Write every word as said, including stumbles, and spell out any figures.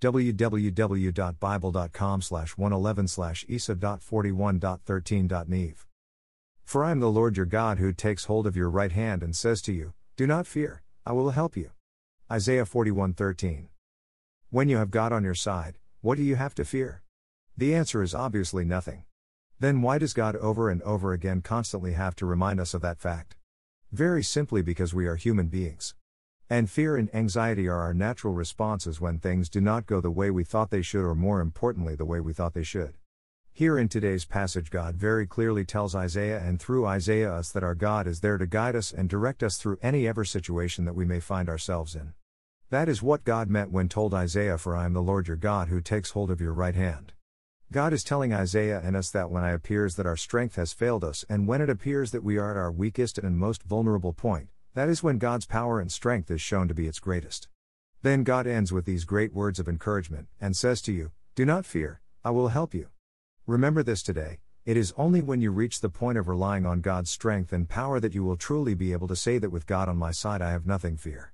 w w w dot bible dot com slash one eleven slash e s a forty-one thirteen neve. For I am the Lord your God, who takes hold of your right hand and says to you, do not fear, I will help you. Isaiah forty-one thirteen. When you have God on your side, what do you have to fear? The answer is obviously nothing. Then why does God over and over again constantly have to remind us of that fact? Very simply because we are human beings. And fear and anxiety are our natural responses when things do not go the way we thought they should, or more importantly, the way we thought they should. Here in today's passage, God very clearly tells Isaiah, and through Isaiah us, that our God is there to guide us and direct us through any ever situation that we may find ourselves in. That is what God meant when told Isaiah, for I am the Lord your God, who takes hold of your right hand. God is telling Isaiah and us that when it appears that our strength has failed us, and when it appears that we are at our weakest and most vulnerable point, that is when God's power and strength is shown to be its greatest. Then God ends with these great words of encouragement, and says to you, do not fear, I will help you. Remember this today, it is only when you reach the point of relying on God's strength and power that you will truly be able to say that with God on my side I have nothing fear.